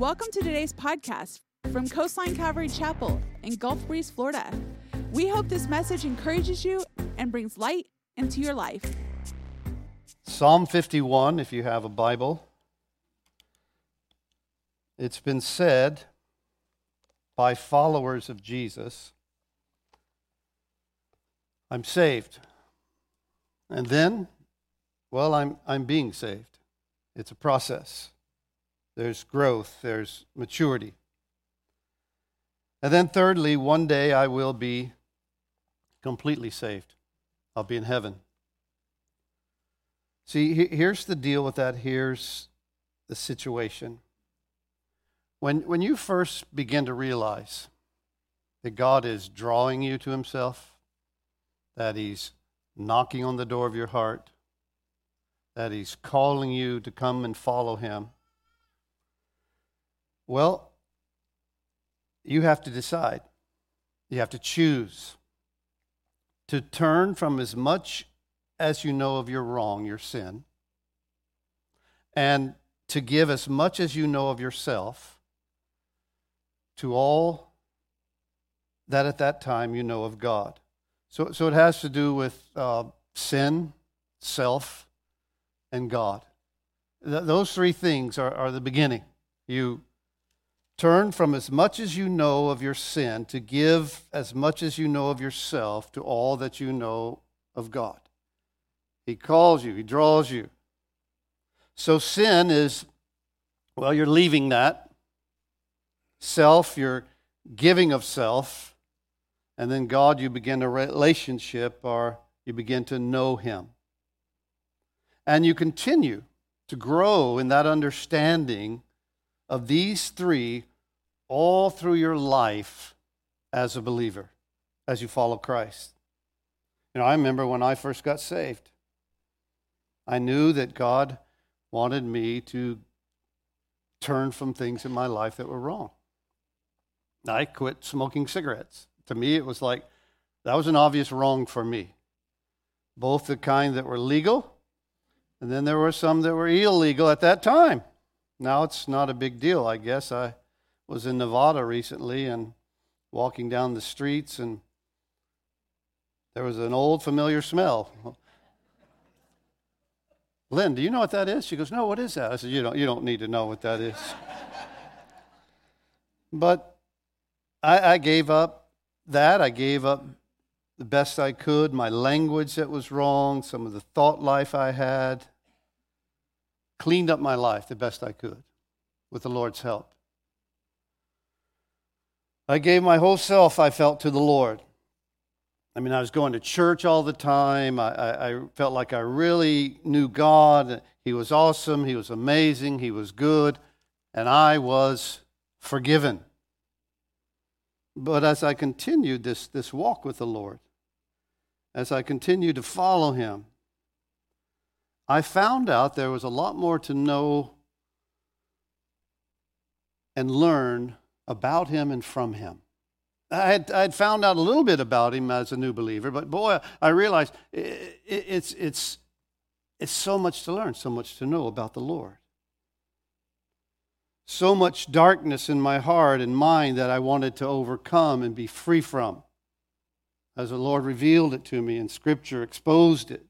Welcome to today's podcast from Coastline Calvary Chapel in Gulf Breeze, Florida. We hope this message encourages you and brings light into your life. Psalm 51, if you have a Bible. It's been said by followers of Jesus, I'm saved. And then, well, I'm being saved. It's a process. There's growth, there's maturity. And then thirdly, one day I will be completely saved. I'll be in heaven. See, here's the deal with that. Here's the situation. When you first begin to realize that God is drawing you to himself, that he's knocking on the door of your heart, that he's calling you to come and follow him, well, you have to decide. You have to choose to turn from as much as you know of your wrong, your sin, and to give as much as you know of yourself to all that at that time you know of God. So it has to do with sin, self, and God. Those three things are the beginning. You turn from as much as you know of your sin to give as much as you know of yourself to all that you know of God. He calls you. He draws you. So sin is, well, you're leaving that. Self, you're giving of self. And then God, you begin a relationship, or you begin to know him. And you continue to grow in that understanding of these three all through your life as a believer, as you follow Christ. You know, I remember when I first got saved, I knew that God wanted me to turn from things in my life that were wrong. I quit smoking cigarettes. To me, it was like, that was an obvious wrong for me. Both the kind that were legal, and then there were some that were illegal at that time. Now it's not a big deal, I guess. I was in Nevada recently and walking down the streets, and there was an old familiar smell. Lynn, do you know what that is? She goes, no, what is that? I said, you don't need to know what that is. But I gave up that. I gave up the best I could, my language that was wrong, some of the thought life I had. Cleaned up my life the best I could with the Lord's help. I gave my whole self, I felt, to the Lord. I mean, I was going to church all the time. I felt like I really knew God. He was awesome. He was amazing. He was good. And I was forgiven. But as I continued this walk with the Lord, as I continued to follow him, I found out there was a lot more to know and learn about him and from him. I had found out a little bit about him as a new believer, but boy, I realized it's so much to learn, so much to know about the Lord. So much darkness in my heart and mind that I wanted to overcome and be free from, as the Lord revealed it to me and Scripture exposed it.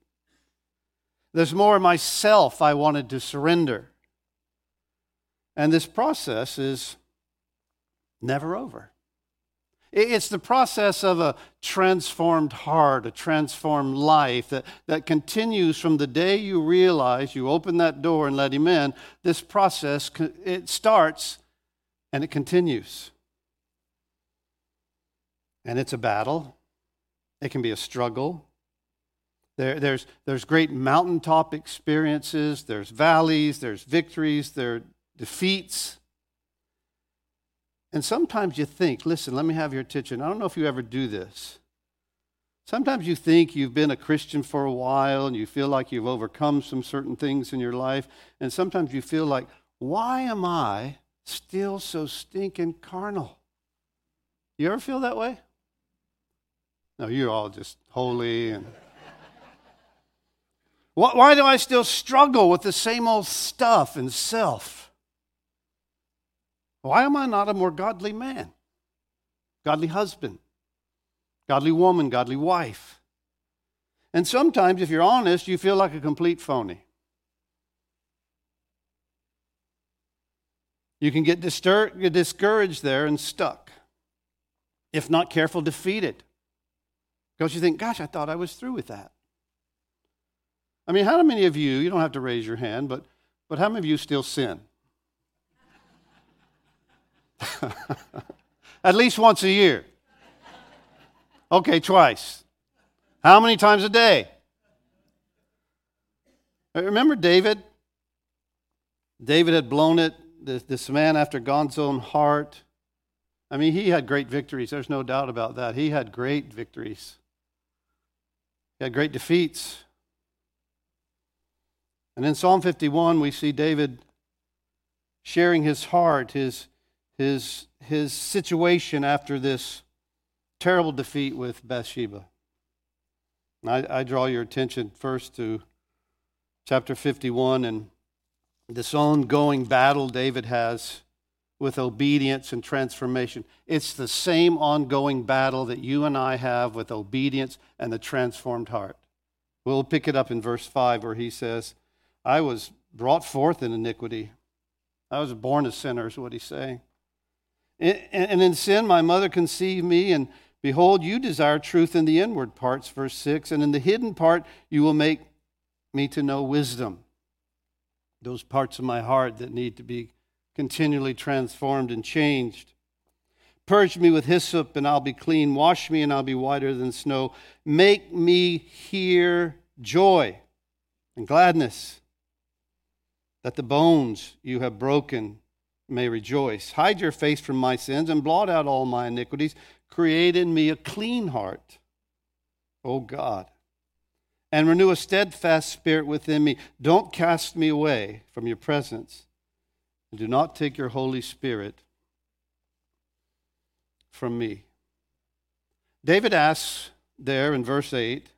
There's more of myself I wanted to surrender. And this process is never over. It's the process of a transformed heart, a transformed life that continues from the day you realize you open that door and let him in. This process, it starts and it continues. And it's a battle. It can be a struggle. There's great mountaintop experiences, there's valleys, there's victories, there are defeats. And sometimes you think, listen, let me have your attention. I don't know if you ever do this. Sometimes you think you've been a Christian for a while and you feel like you've overcome some certain things in your life. And sometimes you feel like, why am I still so stinking carnal? You ever feel that way? No, you're all just holy and... Why do I still struggle with the same old stuff and self? Why am I not a more godly man? Godly husband, godly woman, godly wife. And sometimes, if you're honest, you feel like a complete phony. You can get discouraged there and stuck. If not careful, defeated. Because you think, gosh, I thought I was through with that. I mean, how many of you don't have to raise your hand, but how many of you still sin? At least once a year. Okay, twice. How many times a day? Remember David? David had blown it. This man after God's own heart. I mean, he had great victories. There's no doubt about that. He had great victories. He had great defeats. And in Psalm 51, we see David sharing his heart, his situation after this terrible defeat with Bathsheba. And I draw your attention first to chapter 51 and this ongoing battle David has with obedience and transformation. It's the same ongoing battle that you and I have with obedience and the transformed heart. We'll pick it up in verse 5 where he says, I was brought forth in iniquity. I was born a sinner is what he's saying. And in sin my mother conceived me, and behold, you desire truth in the inward parts, verse 6, and in the hidden part you will make me to know wisdom. Those parts of my heart that need to be continually transformed and changed. Purge me with hyssop, and I'll be clean. Wash me, and I'll be whiter than snow. Make me hear joy and gladness, that the bones you have broken may rejoice. Hide your face from my sins, and blot out all my iniquities. Create in me a clean heart, O God, and renew a steadfast spirit within me. Don't cast me away from your presence. And do not take your Holy Spirit from me. David asks there in verse 8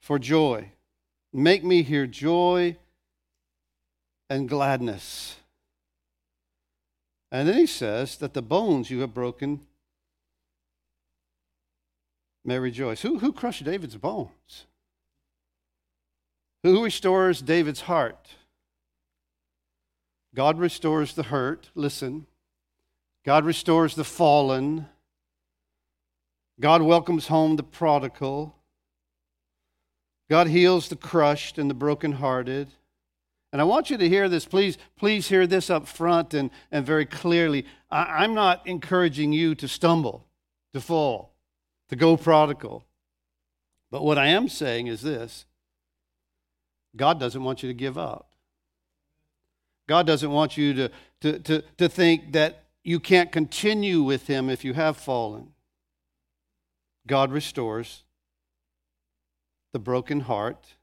for joy. Make me hear joy and gladness. And then he says that the bones you have broken may rejoice. Who crushed David's bones? Who restores David's heart? God restores the hurt. Listen. God restores the fallen. God welcomes home the prodigal. God heals the crushed and the brokenhearted. And I want you to hear this. Please hear this up front and very clearly. I'm not encouraging you to stumble, to fall, to go prodigal. But what I am saying is this. God doesn't want you to give up. God doesn't want you to think that you can't continue with him if you have fallen. God restores the broken heart,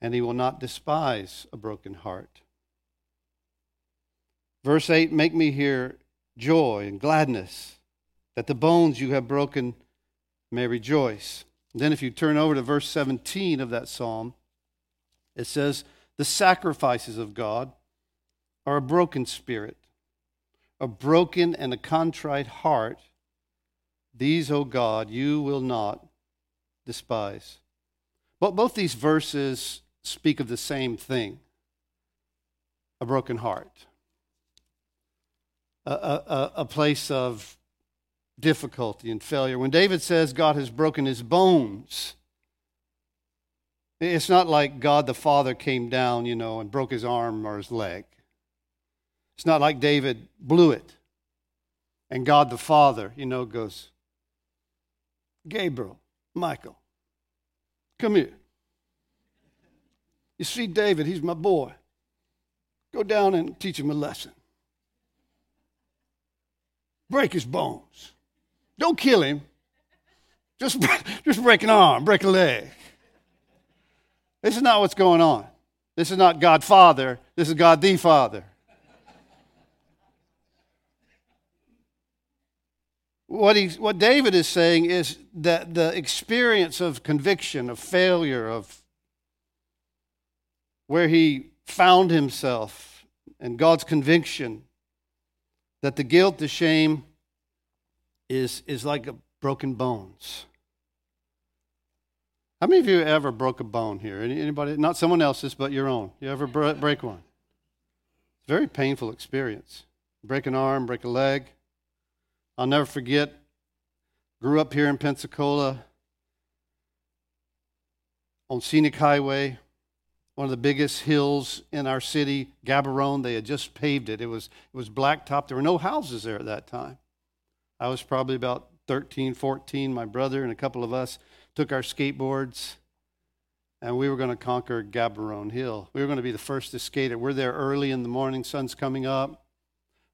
and he will not despise a broken heart. Verse 8, make me hear joy and gladness, that the bones you have broken may rejoice. And then if you turn over to verse 17 of that psalm, it says, the sacrifices of God are a broken spirit, a broken and a contrite heart. These, O God, you will not despise. But both these verses speak of the same thing, a broken heart, a place of difficulty and failure. When David says God has broken his bones, it's not like God the Father came down, and broke his arm or his leg. It's not like David blew it. And God the Father, goes, Gabriel, Michael, come here. You see David, he's my boy. Go down and teach him a lesson. Break his bones. Don't kill him. Just break an arm, break a leg. This is not what's going on. This is not God Father. This is God the Father. What David is saying is that the experience of conviction, of failure, of where he found himself, and God's conviction that the guilt, the shame is like broken bones. How many of you ever broke a bone here? Anybody? Not someone else's, but your own. You ever break one? It's a very painful experience. Break an arm, break a leg. I'll never forget, grew up here in Pensacola on Scenic Highway, one of the biggest hills in our city, Gaborone. They had just paved it. It was blacktop. There were no houses there at that time. I was probably about 13, 14. My brother and a couple of us took our skateboards, and we were going to conquer Gaborone Hill. We were going to be the first to skate it. We're there early in the morning, sun's coming up.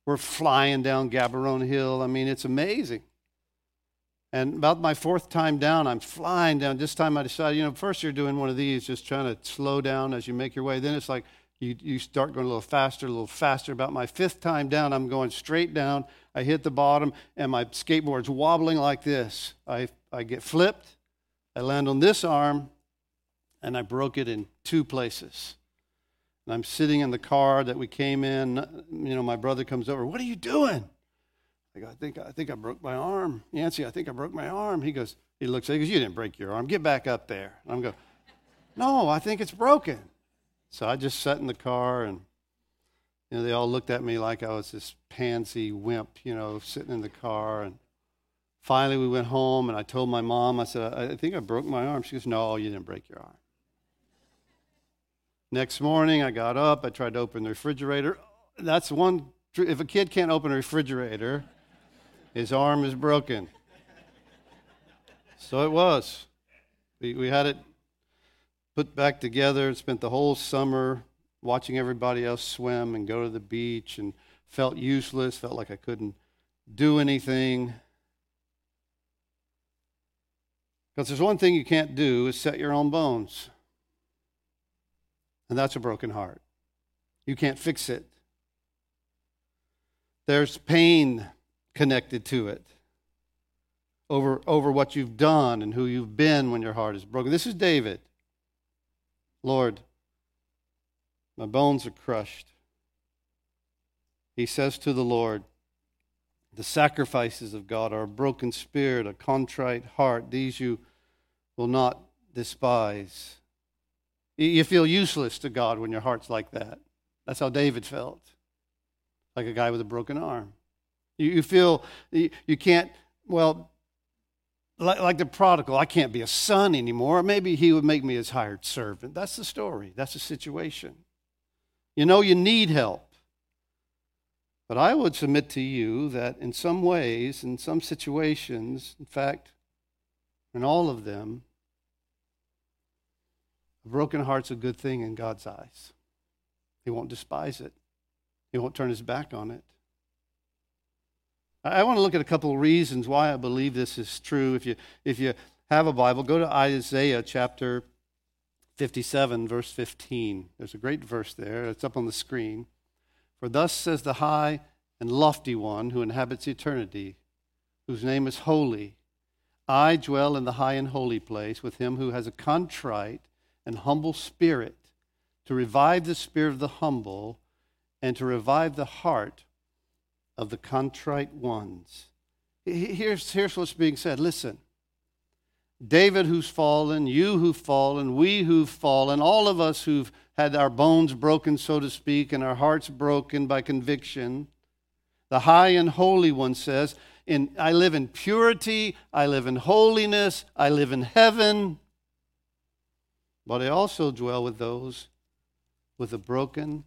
We're flying down Gaborone Hill. I mean, it's amazing. And about my fourth time down, I'm flying down. This time I decided, first you're doing one of these, just trying to slow down as you make your way. Then it's like you start going a little faster. About my fifth time down, I'm going straight down. I hit the bottom, and my skateboard's wobbling like this. I get flipped. I land on this arm, and I broke it in two places. And I'm sitting in the car that we came in. My brother comes over. What are you doing? I go, I think I broke my arm. Yancy, I think I broke my arm. He looks, you didn't break your arm. Get back up there. And I'm going, no, I think it's broken. So I just sat in the car, and they all looked at me like I was this pansy wimp, sitting in the car. And finally we went home, and I told my mom, I said, I think I broke my arm. She goes, no, you didn't break your arm. Next morning I got up, I tried to open the refrigerator. That's one, if a kid can't open a refrigerator, his arm is broken. So it was. We had it put back together and spent the whole summer watching everybody else swim and go to the beach, and felt useless, felt like I couldn't do anything. Because there's one thing you can't do is set your own bones. And that's a broken heart. You can't fix it. There's pain connected to it over what you've done and who you've been when your heart is broken. This is David. Lord, my bones are crushed. He says to the Lord, the sacrifices of God are a broken spirit, a contrite heart. These you will not despise. You feel useless to God when your heart's like that. That's how David felt, like a guy with a broken arm. You feel you can't, like the prodigal, I can't be a son anymore. Maybe he would make me his hired servant. That's the story. That's the situation. You need help. But I would submit to you that in some ways, in some situations, in fact, in all of them, a broken heart's a good thing in God's eyes. He won't despise it. He won't turn his back on it. I want to look at a couple of reasons why I believe this is true. If you have a Bible, go to Isaiah chapter 57, verse 15. There's a great verse there. It's up on the screen. For thus says the high and lofty one who inhabits eternity, whose name is holy. I dwell in the high and holy place with him who has a contrite and humble spirit, to revive the spirit of the humble and to revive the heart of the contrite ones. Here's what's being said. Listen, David who's fallen, you who've fallen, we who've fallen, all of us who've had our bones broken, so to speak, and our hearts broken by conviction. The high and holy one says, I live in purity, I live in holiness, I live in heaven. But I also dwell with those with a broken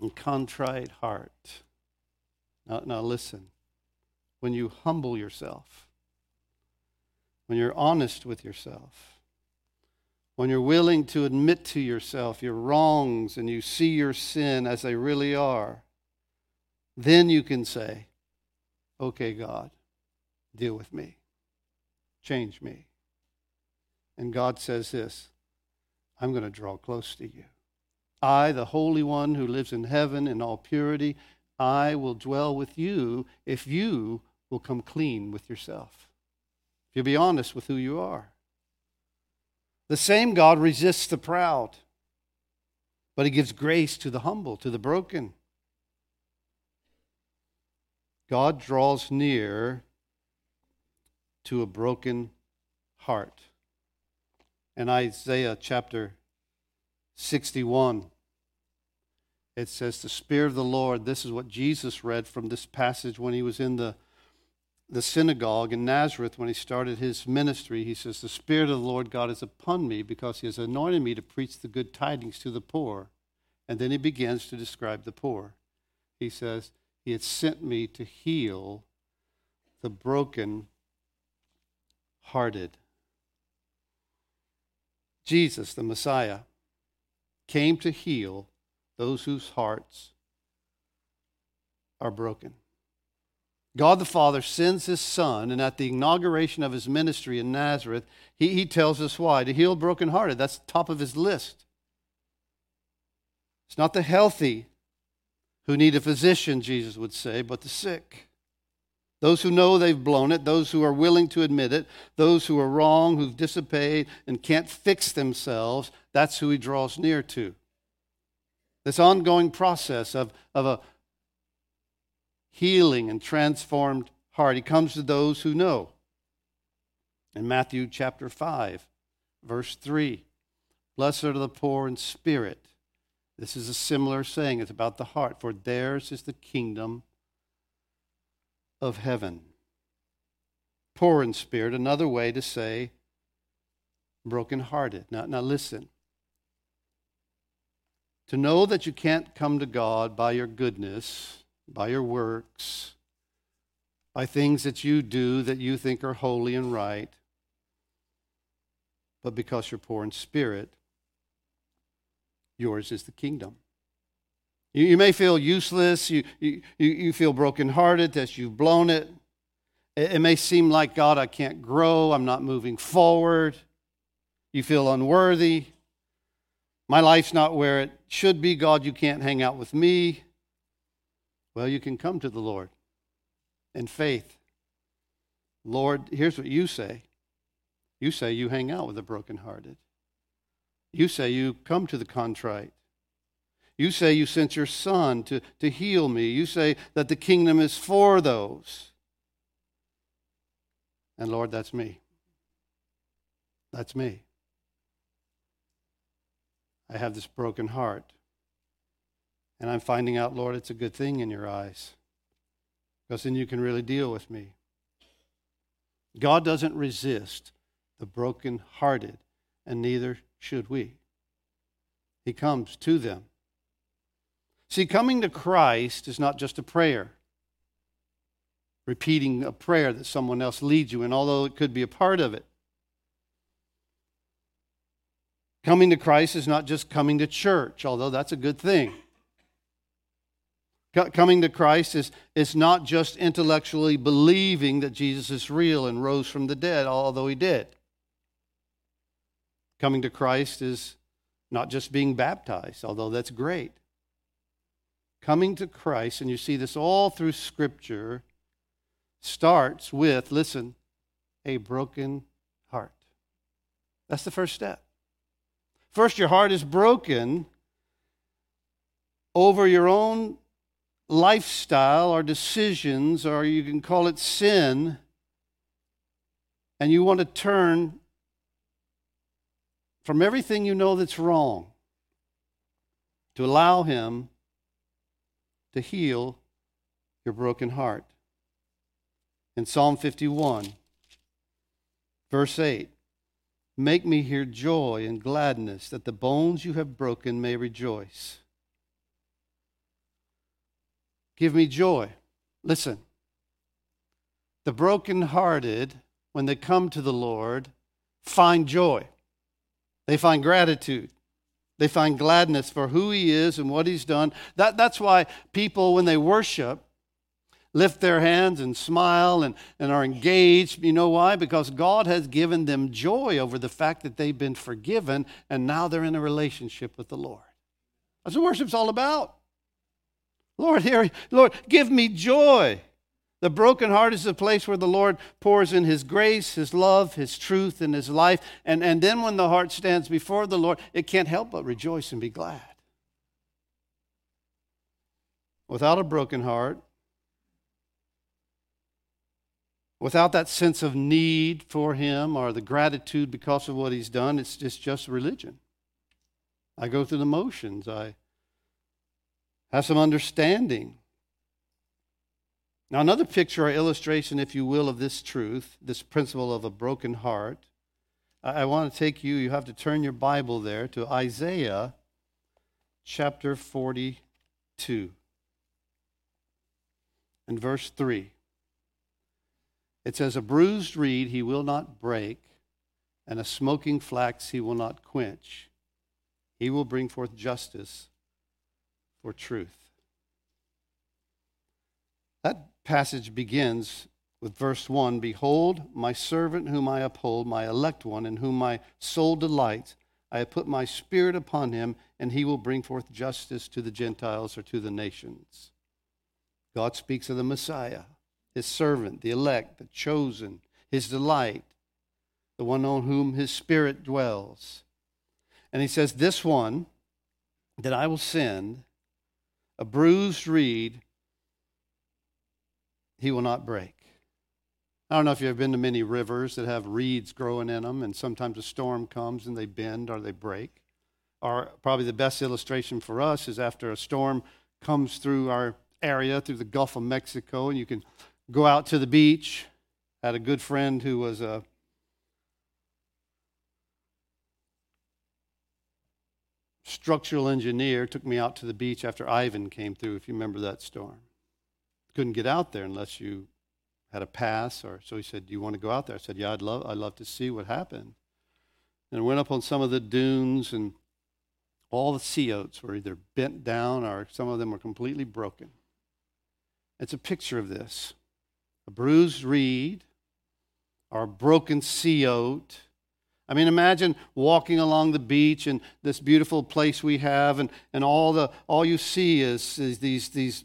and contrite heart. Now listen, when you humble yourself, when you're honest with yourself, when you're willing to admit to yourself your wrongs and you see your sin as they really are, then you can say, okay, God, deal with me, change me. And God says this, I'm going to draw close to you. I, the Holy One who lives in heaven in all purity, I will dwell with you if you will come clean with yourself. If you'll be honest with who you are. The same God resists the proud, but he gives grace to the humble, to the broken. God draws near to a broken heart. In Isaiah chapter 61, it says, the Spirit of the Lord, this is what Jesus read from this passage when he was in the synagogue in Nazareth, when he started his ministry. He says, the Spirit of the Lord God is upon me because he has anointed me to preach the good tidings to the poor. And then he begins to describe the poor. He says, he had sent me to heal the broken hearted. Jesus, the Messiah, came to heal those whose hearts are broken. God the Father sends his Son, and at the inauguration of his ministry in Nazareth, he tells us why. To heal brokenhearted. That's top of his list. It's not the healthy who need a physician, Jesus would say, but the sick. Those who know they've blown it, those who are willing to admit it, those who are wrong, who've dissipated and can't fix themselves, that's who he draws near to. This ongoing process of a healing and transformed heart. He comes to those who know. In Matthew chapter 5, verse 3, blessed are the poor in spirit. This is a similar saying. It's about the heart. For theirs is the kingdom of heaven. Poor in spirit, another way to say brokenhearted. Now listen. To know that you can't come to God by your goodness, by your works, by things that you do that you think are holy and right, but because you're poor in spirit, yours is the kingdom. You may feel useless, you feel brokenhearted that you've blown it. It may seem like, God, I can't grow, I'm not moving forward. You feel unworthy. My life's not where it should be. God, you can't hang out with me. Well, you can come to the Lord in faith. Lord, here's what you say. You say you hang out with the brokenhearted. You say you come to the contrite. You say you sent your Son to heal me. You say that the kingdom is for those. And Lord, that's me. That's me. I have this broken heart. And I'm finding out, Lord, it's a good thing in your eyes. Because then you can really deal with me. God doesn't resist the brokenhearted, and neither should we. He comes to them. See, coming to Christ is not just a prayer, repeating a prayer that someone else leads you in, although it could be a part of it. Coming to Christ is not just coming to church, although that's a good thing. Coming to Christ is not just intellectually believing that Jesus is real and rose from the dead, although he did. Coming to Christ is not just being baptized, although that's great. Coming to Christ, and you see this all through Scripture, starts with, listen, a broken heart. That's the first step. First, your heart is broken over your own lifestyle or decisions, or you can call it sin, and you want to turn from everything you know that's wrong to allow him to heal your broken heart. In Psalm 51, verse 8, make me hear joy and gladness, that the bones you have broken may rejoice. Give me joy. Listen, the brokenhearted, when they come to the Lord, find joy. They find gratitude. They find gladness for who he is and what he's done. That's why people, when they worship, lift their hands and smile and are engaged. You know why? Because God has given them joy over the fact that they've been forgiven and now they're in a relationship with the Lord. That's what worship's all about. Lord, here, Lord, give me joy. The broken heart is the place where the Lord pours in his grace, his love, his truth, and his life. And then when the heart stands before the Lord, it can't help but rejoice and be glad. Without a broken heart, Without that sense of need for him or the gratitude because of what he's done, it's just religion. I go through the motions. I have some understanding. Now, another picture or illustration, if you will, of this truth, this principle of a broken heart, I want to take you, you have to turn your Bible there, to Isaiah chapter 42 and verse 3. It says, "A bruised reed he will not break, and a smoking flax he will not quench. He will bring forth justice for truth." That passage begins with verse 1, "Behold, my servant whom I uphold, my elect one, in whom my soul delights. I have put my spirit upon him, and he will bring forth justice to the Gentiles," or to the nations. God speaks of the Messiah, his servant, the elect, the chosen, his delight, the one on whom his spirit dwells. And he says, "This one that I will send, a bruised reed, he will not break." I don't know if you've been to many rivers that have reeds growing in them, and sometimes a storm comes and they bend or they break. Or probably the best illustration for us is after a storm comes through our area, through the Gulf of Mexico, and you can go out to the beach. I had a good friend who was a structural engineer, took me out to the beach after Ivan came through, if you remember that storm. Couldn't get out there unless you had a pass, or so he said, "Do you want to go out there?" I said, "Yeah, I'd love to see what happened." And I went up on some of the dunes, and all the sea oats were either bent down or some of them were completely broken. It's a picture of this. A bruised reed or a broken sea oat. I mean, imagine walking along the beach and this beautiful place we have, and all you see is these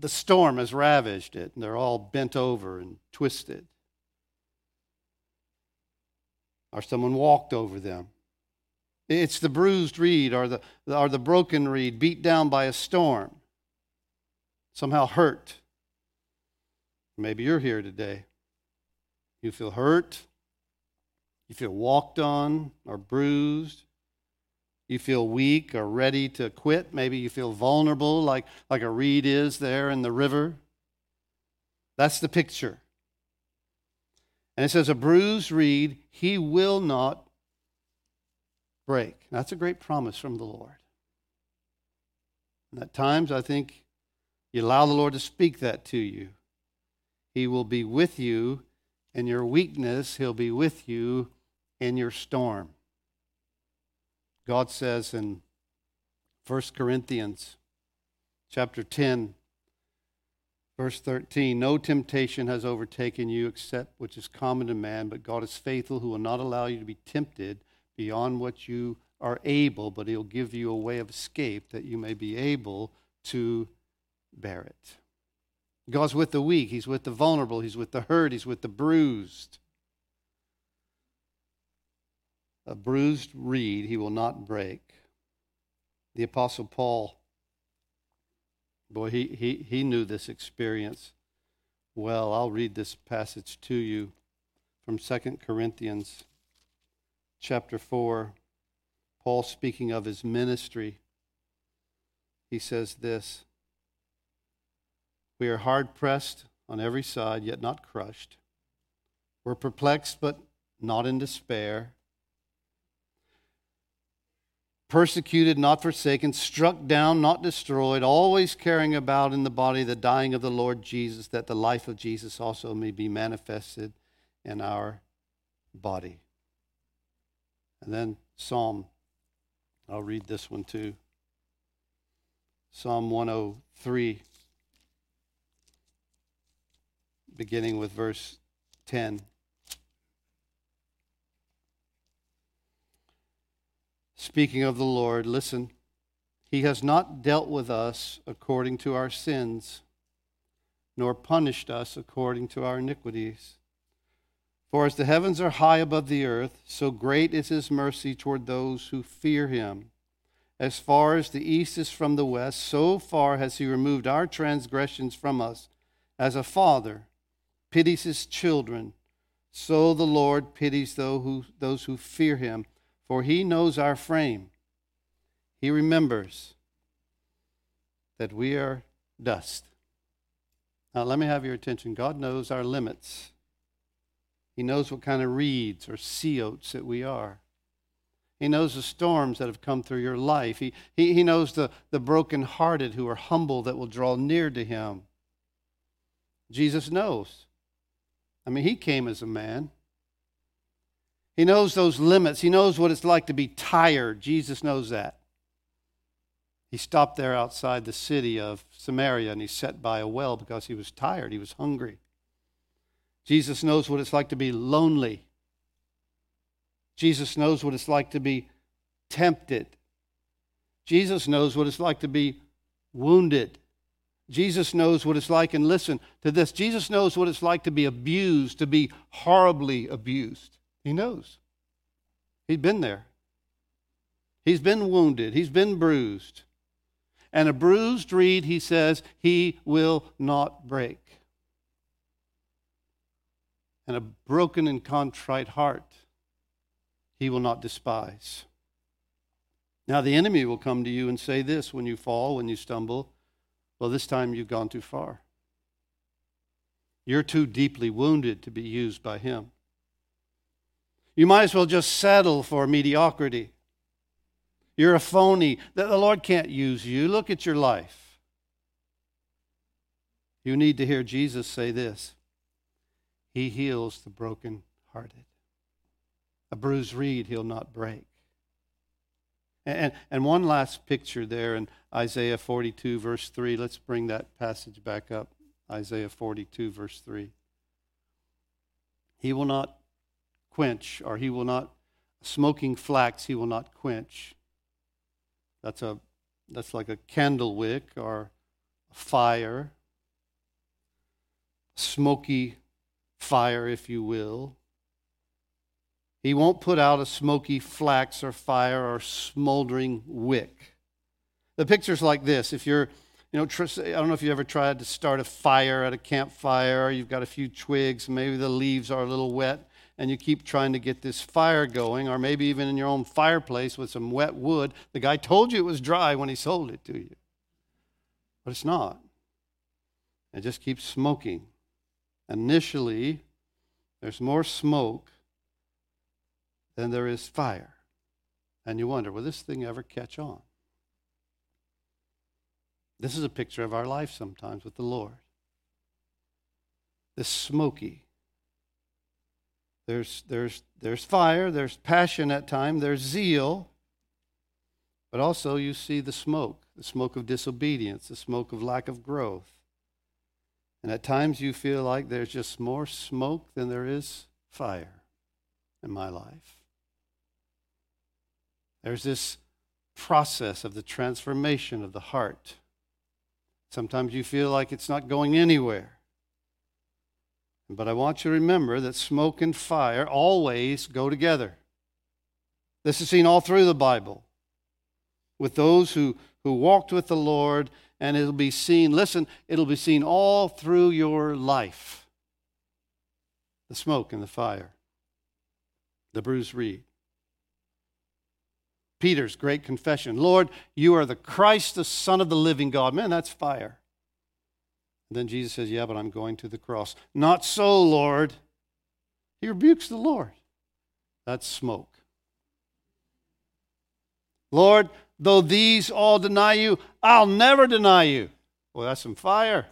the storm has ravaged it, and they're all bent over and twisted. Or someone walked over them. It's the bruised reed or the broken reed beat down by a storm. Somehow hurt. Maybe you're here today. You feel hurt. You feel walked on or bruised. You feel weak or ready to quit. Maybe you feel vulnerable like a reed is there in the river. That's the picture. And it says, "A bruised reed he will not break." That's a great promise from the Lord. And at times, I think, you allow the Lord to speak that to you. He will be with you in your weakness. He'll be with you in your storm. God says in 1 Corinthians chapter 10, verse 13, "No temptation has overtaken you except which is common to man, but God is faithful, who will not allow you to be tempted beyond what you are able, but he'll give you a way of escape that you may be able to bear it." God's with the weak. He's with the vulnerable. He's with the hurt. He's with the bruised. A bruised reed he will not break. The Apostle Paul, boy, he knew this experience well. I'll read this passage to you from 2 Corinthians chapter 4. Paul, speaking of his ministry, he says this, "We are hard-pressed on every side, yet not crushed. We're perplexed, but not in despair. Persecuted, not forsaken, struck down, not destroyed, always carrying about in the body the dying of the Lord Jesus, that the life of Jesus also may be manifested in our body." And then Psalm, I'll read this one too. Psalm 103. Beginning with verse 10. Speaking of the Lord, listen. "He has not dealt with us according to our sins, nor punished us according to our iniquities. For as the heavens are high above the earth, so great is his mercy toward those who fear him. As far as the east is from the west, so far has he removed our transgressions from us. As a father pities his children, so the Lord pities those who fear him, for he knows our frame. He remembers that we are dust. Now, let me have your attention. God knows our limits. He knows what kind of reeds or sea oats that we are. He knows the storms that have come through your life. He knows the brokenhearted who are humble that will draw near to him. Jesus knows. I mean, he came as a man. He knows those limits. He knows what it's like to be tired. Jesus knows that. He stopped there outside the city of Samaria, and he sat by a well because he was tired. He was hungry. Jesus knows what it's like to be lonely. Jesus knows what it's like to be tempted. Jesus knows what it's like to be wounded. Jesus knows what it's like, and listen to this, Jesus knows what it's like to be abused, to be horribly abused. He knows. He's been there. He's been wounded. He's been bruised. And a bruised reed, he says, he will not break. And a broken and contrite heart, he will not despise. Now the enemy will come to you and say this when you fall, when you stumble, well, this time you've gone too far. You're too deeply wounded to be used by him. You might as well just settle for mediocrity. You're a phony. The Lord can't use you. Look at your life. You need to hear Jesus say this. He heals the brokenhearted. A bruised reed he'll not break. And one last picture there in Isaiah 42, verse 3. Let's bring that passage back up. Isaiah 42, verse 3. He will not quench, or he will not, smoking flax, he will not quench. That's like a candle wick or a fire, smoky fire, if you will. He won't put out a smoky flax or fire or smoldering wick. The picture's like this. If you're, I don't know if you ever tried to start a fire at a campfire. You've got a few twigs. Maybe the leaves are a little wet, and you keep trying to get this fire going, or maybe even in your own fireplace with some wet wood. The guy told you it was dry when he sold it to you, but it's not. It just keeps smoking. Initially, there's more smoke than there is fire. And you wonder, will this thing ever catch on? This is a picture of our life sometimes with the Lord. This smoky. There's fire, there's passion at times, there's zeal, but also you see the smoke of disobedience, the smoke of lack of growth. And at times you feel like there's just more smoke than there is fire in my life. There's this process of the transformation of the heart. Sometimes you feel like it's not going anywhere. But I want you to remember that smoke and fire always go together. This is seen all through the Bible with those who walked with the Lord, and it'll be seen, listen, it'll be seen all through your life. The smoke and the fire, the bruised reed. Peter's great confession, Lord, you are the Christ, the Son of the living God. Man, that's fire. And then Jesus says, yeah, but I'm going to the cross. Not so, Lord. He rebukes the Lord. That's smoke. Lord, though these all deny you, I'll never deny you. Well, that's some fire.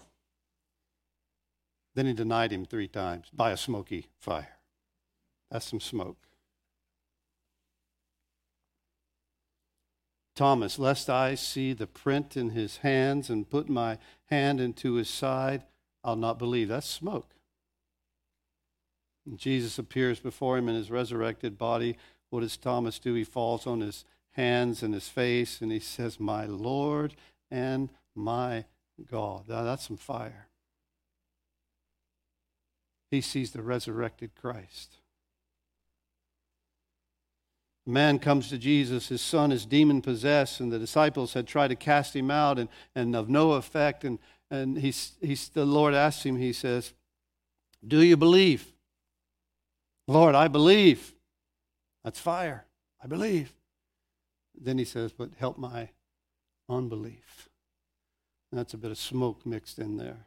Then he denied him 3 times by a smoky fire. That's some smoke. Thomas, lest I see the print in his hands and put my hand into his side, I'll not believe. That's smoke. And Jesus appears before him in his resurrected body. What does Thomas do? He falls on his hands and his face, and he says, my Lord and my God. Now, that's some fire. He sees the resurrected Christ. A man comes to Jesus, his son is demon-possessed, and the disciples had tried to cast him out and of no effect. And the Lord asks him, he says, Do you believe? Lord, I believe. That's fire. I believe. Then he says, but help my unbelief. And that's a bit of smoke mixed in there.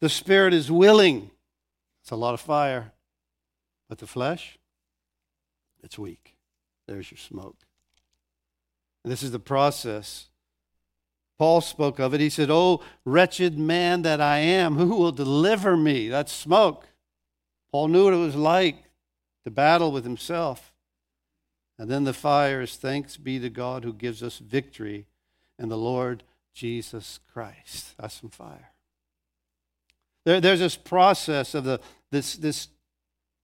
The spirit is willing. It's a lot of fire. But the flesh, it's weak. There's your smoke. And this is the process. Paul spoke of it. He said, oh, wretched man that I am, who will deliver me? That's smoke. Paul knew what it was like to battle with himself. And then the fire is thanks be to God who gives us victory in the Lord Jesus Christ. That's some fire. There's this process of this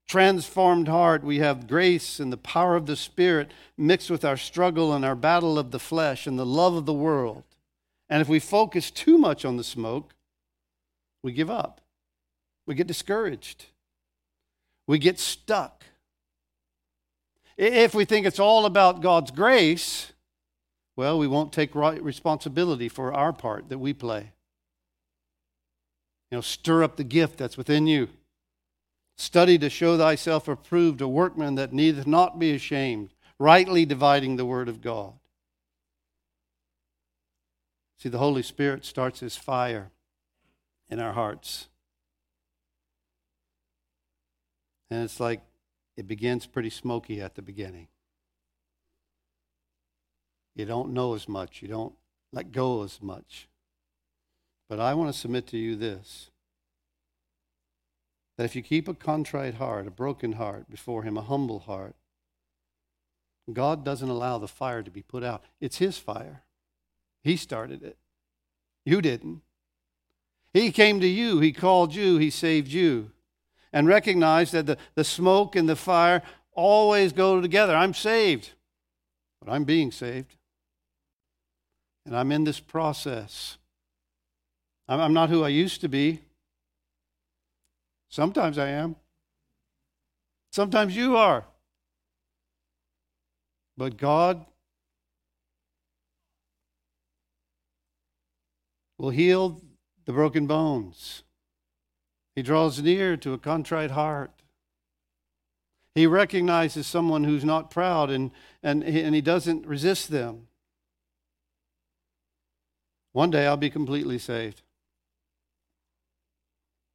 transformed heart. We have grace and the power of the Spirit mixed with our struggle and our battle of the flesh and the love of the world. And if we focus too much on the smoke, we give up. We get discouraged. We get stuck. If we think it's all about God's grace, well, we won't take responsibility for our part that we play. You know, stir up the gift that's within you. Study to show thyself approved, a workman that needeth not be ashamed, rightly dividing the word of God. See, the Holy Spirit starts his fire in our hearts. And it's like it begins pretty smoky at the beginning. You don't know as much. You don't let go as much. But I want to submit to you this, that if you keep a contrite heart, a broken heart before him, a humble heart, God doesn't allow the fire to be put out. It's his fire. He started it. You didn't. He came to you. He called you. He saved you. And recognize that the smoke and the fire always go together. I'm saved, but I'm being saved. And I'm in this process. I'm not who I used to be. Sometimes I am. Sometimes you are. But God will heal the broken bones. He draws near to a contrite heart. He recognizes someone who's not proud and he doesn't resist them. One day I'll be completely saved.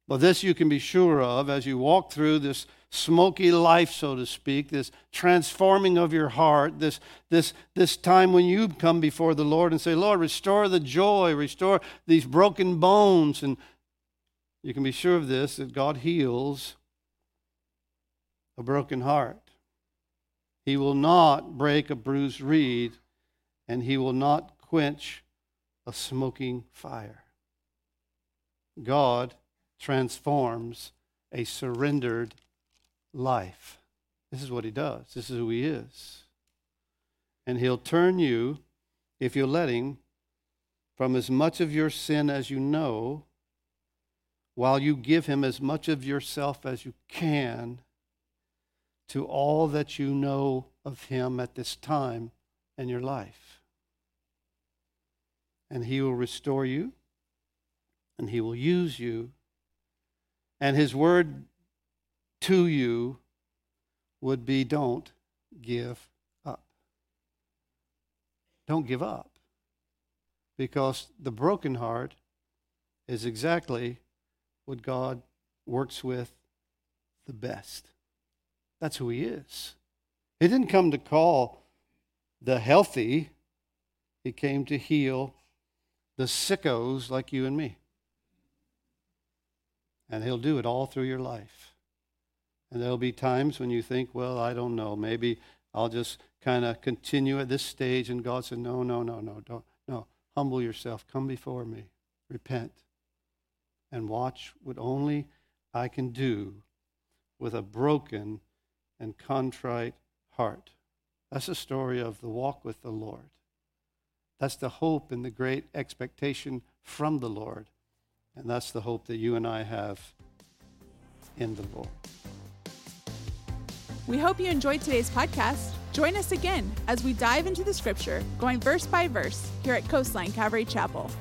But this you can be sure of as you walk through this smoky life, so to speak, this transforming of your heart, this time when you come before the Lord and say, Lord, restore the joy, restore these broken bones. And you can be sure of this, that God heals a broken heart. He will not break a bruised reed, and he will not quench a smoking fire. God transforms a surrendered life. This is what he does. This is who he is. And he'll turn you, if you'll let him, from as much of your sin as you know, while you give him as much of yourself as you can, to all that you know of him at this time in your life. And he will restore you, and he will use you, and his word to you would be, don't give up. Don't give up. Because the broken heart is exactly what God works with the best. That's who he is. He didn't come to call the healthy. He came to heal the sickos like you and me. And he'll do it all through your life. And there'll be times when you think, well, I don't know, maybe I'll just kind of continue at this stage. And God said, no, don't. Humble yourself. Come before me. Repent. And watch what only I can do with a broken and contrite heart. That's the story of the walk with the Lord. That's the hope and the great expectation from the Lord. And that's the hope that you and I have in the Lord. We hope you enjoyed today's podcast. Join us again as we dive into the Scripture, going verse by verse, here at Coastline Calvary Chapel.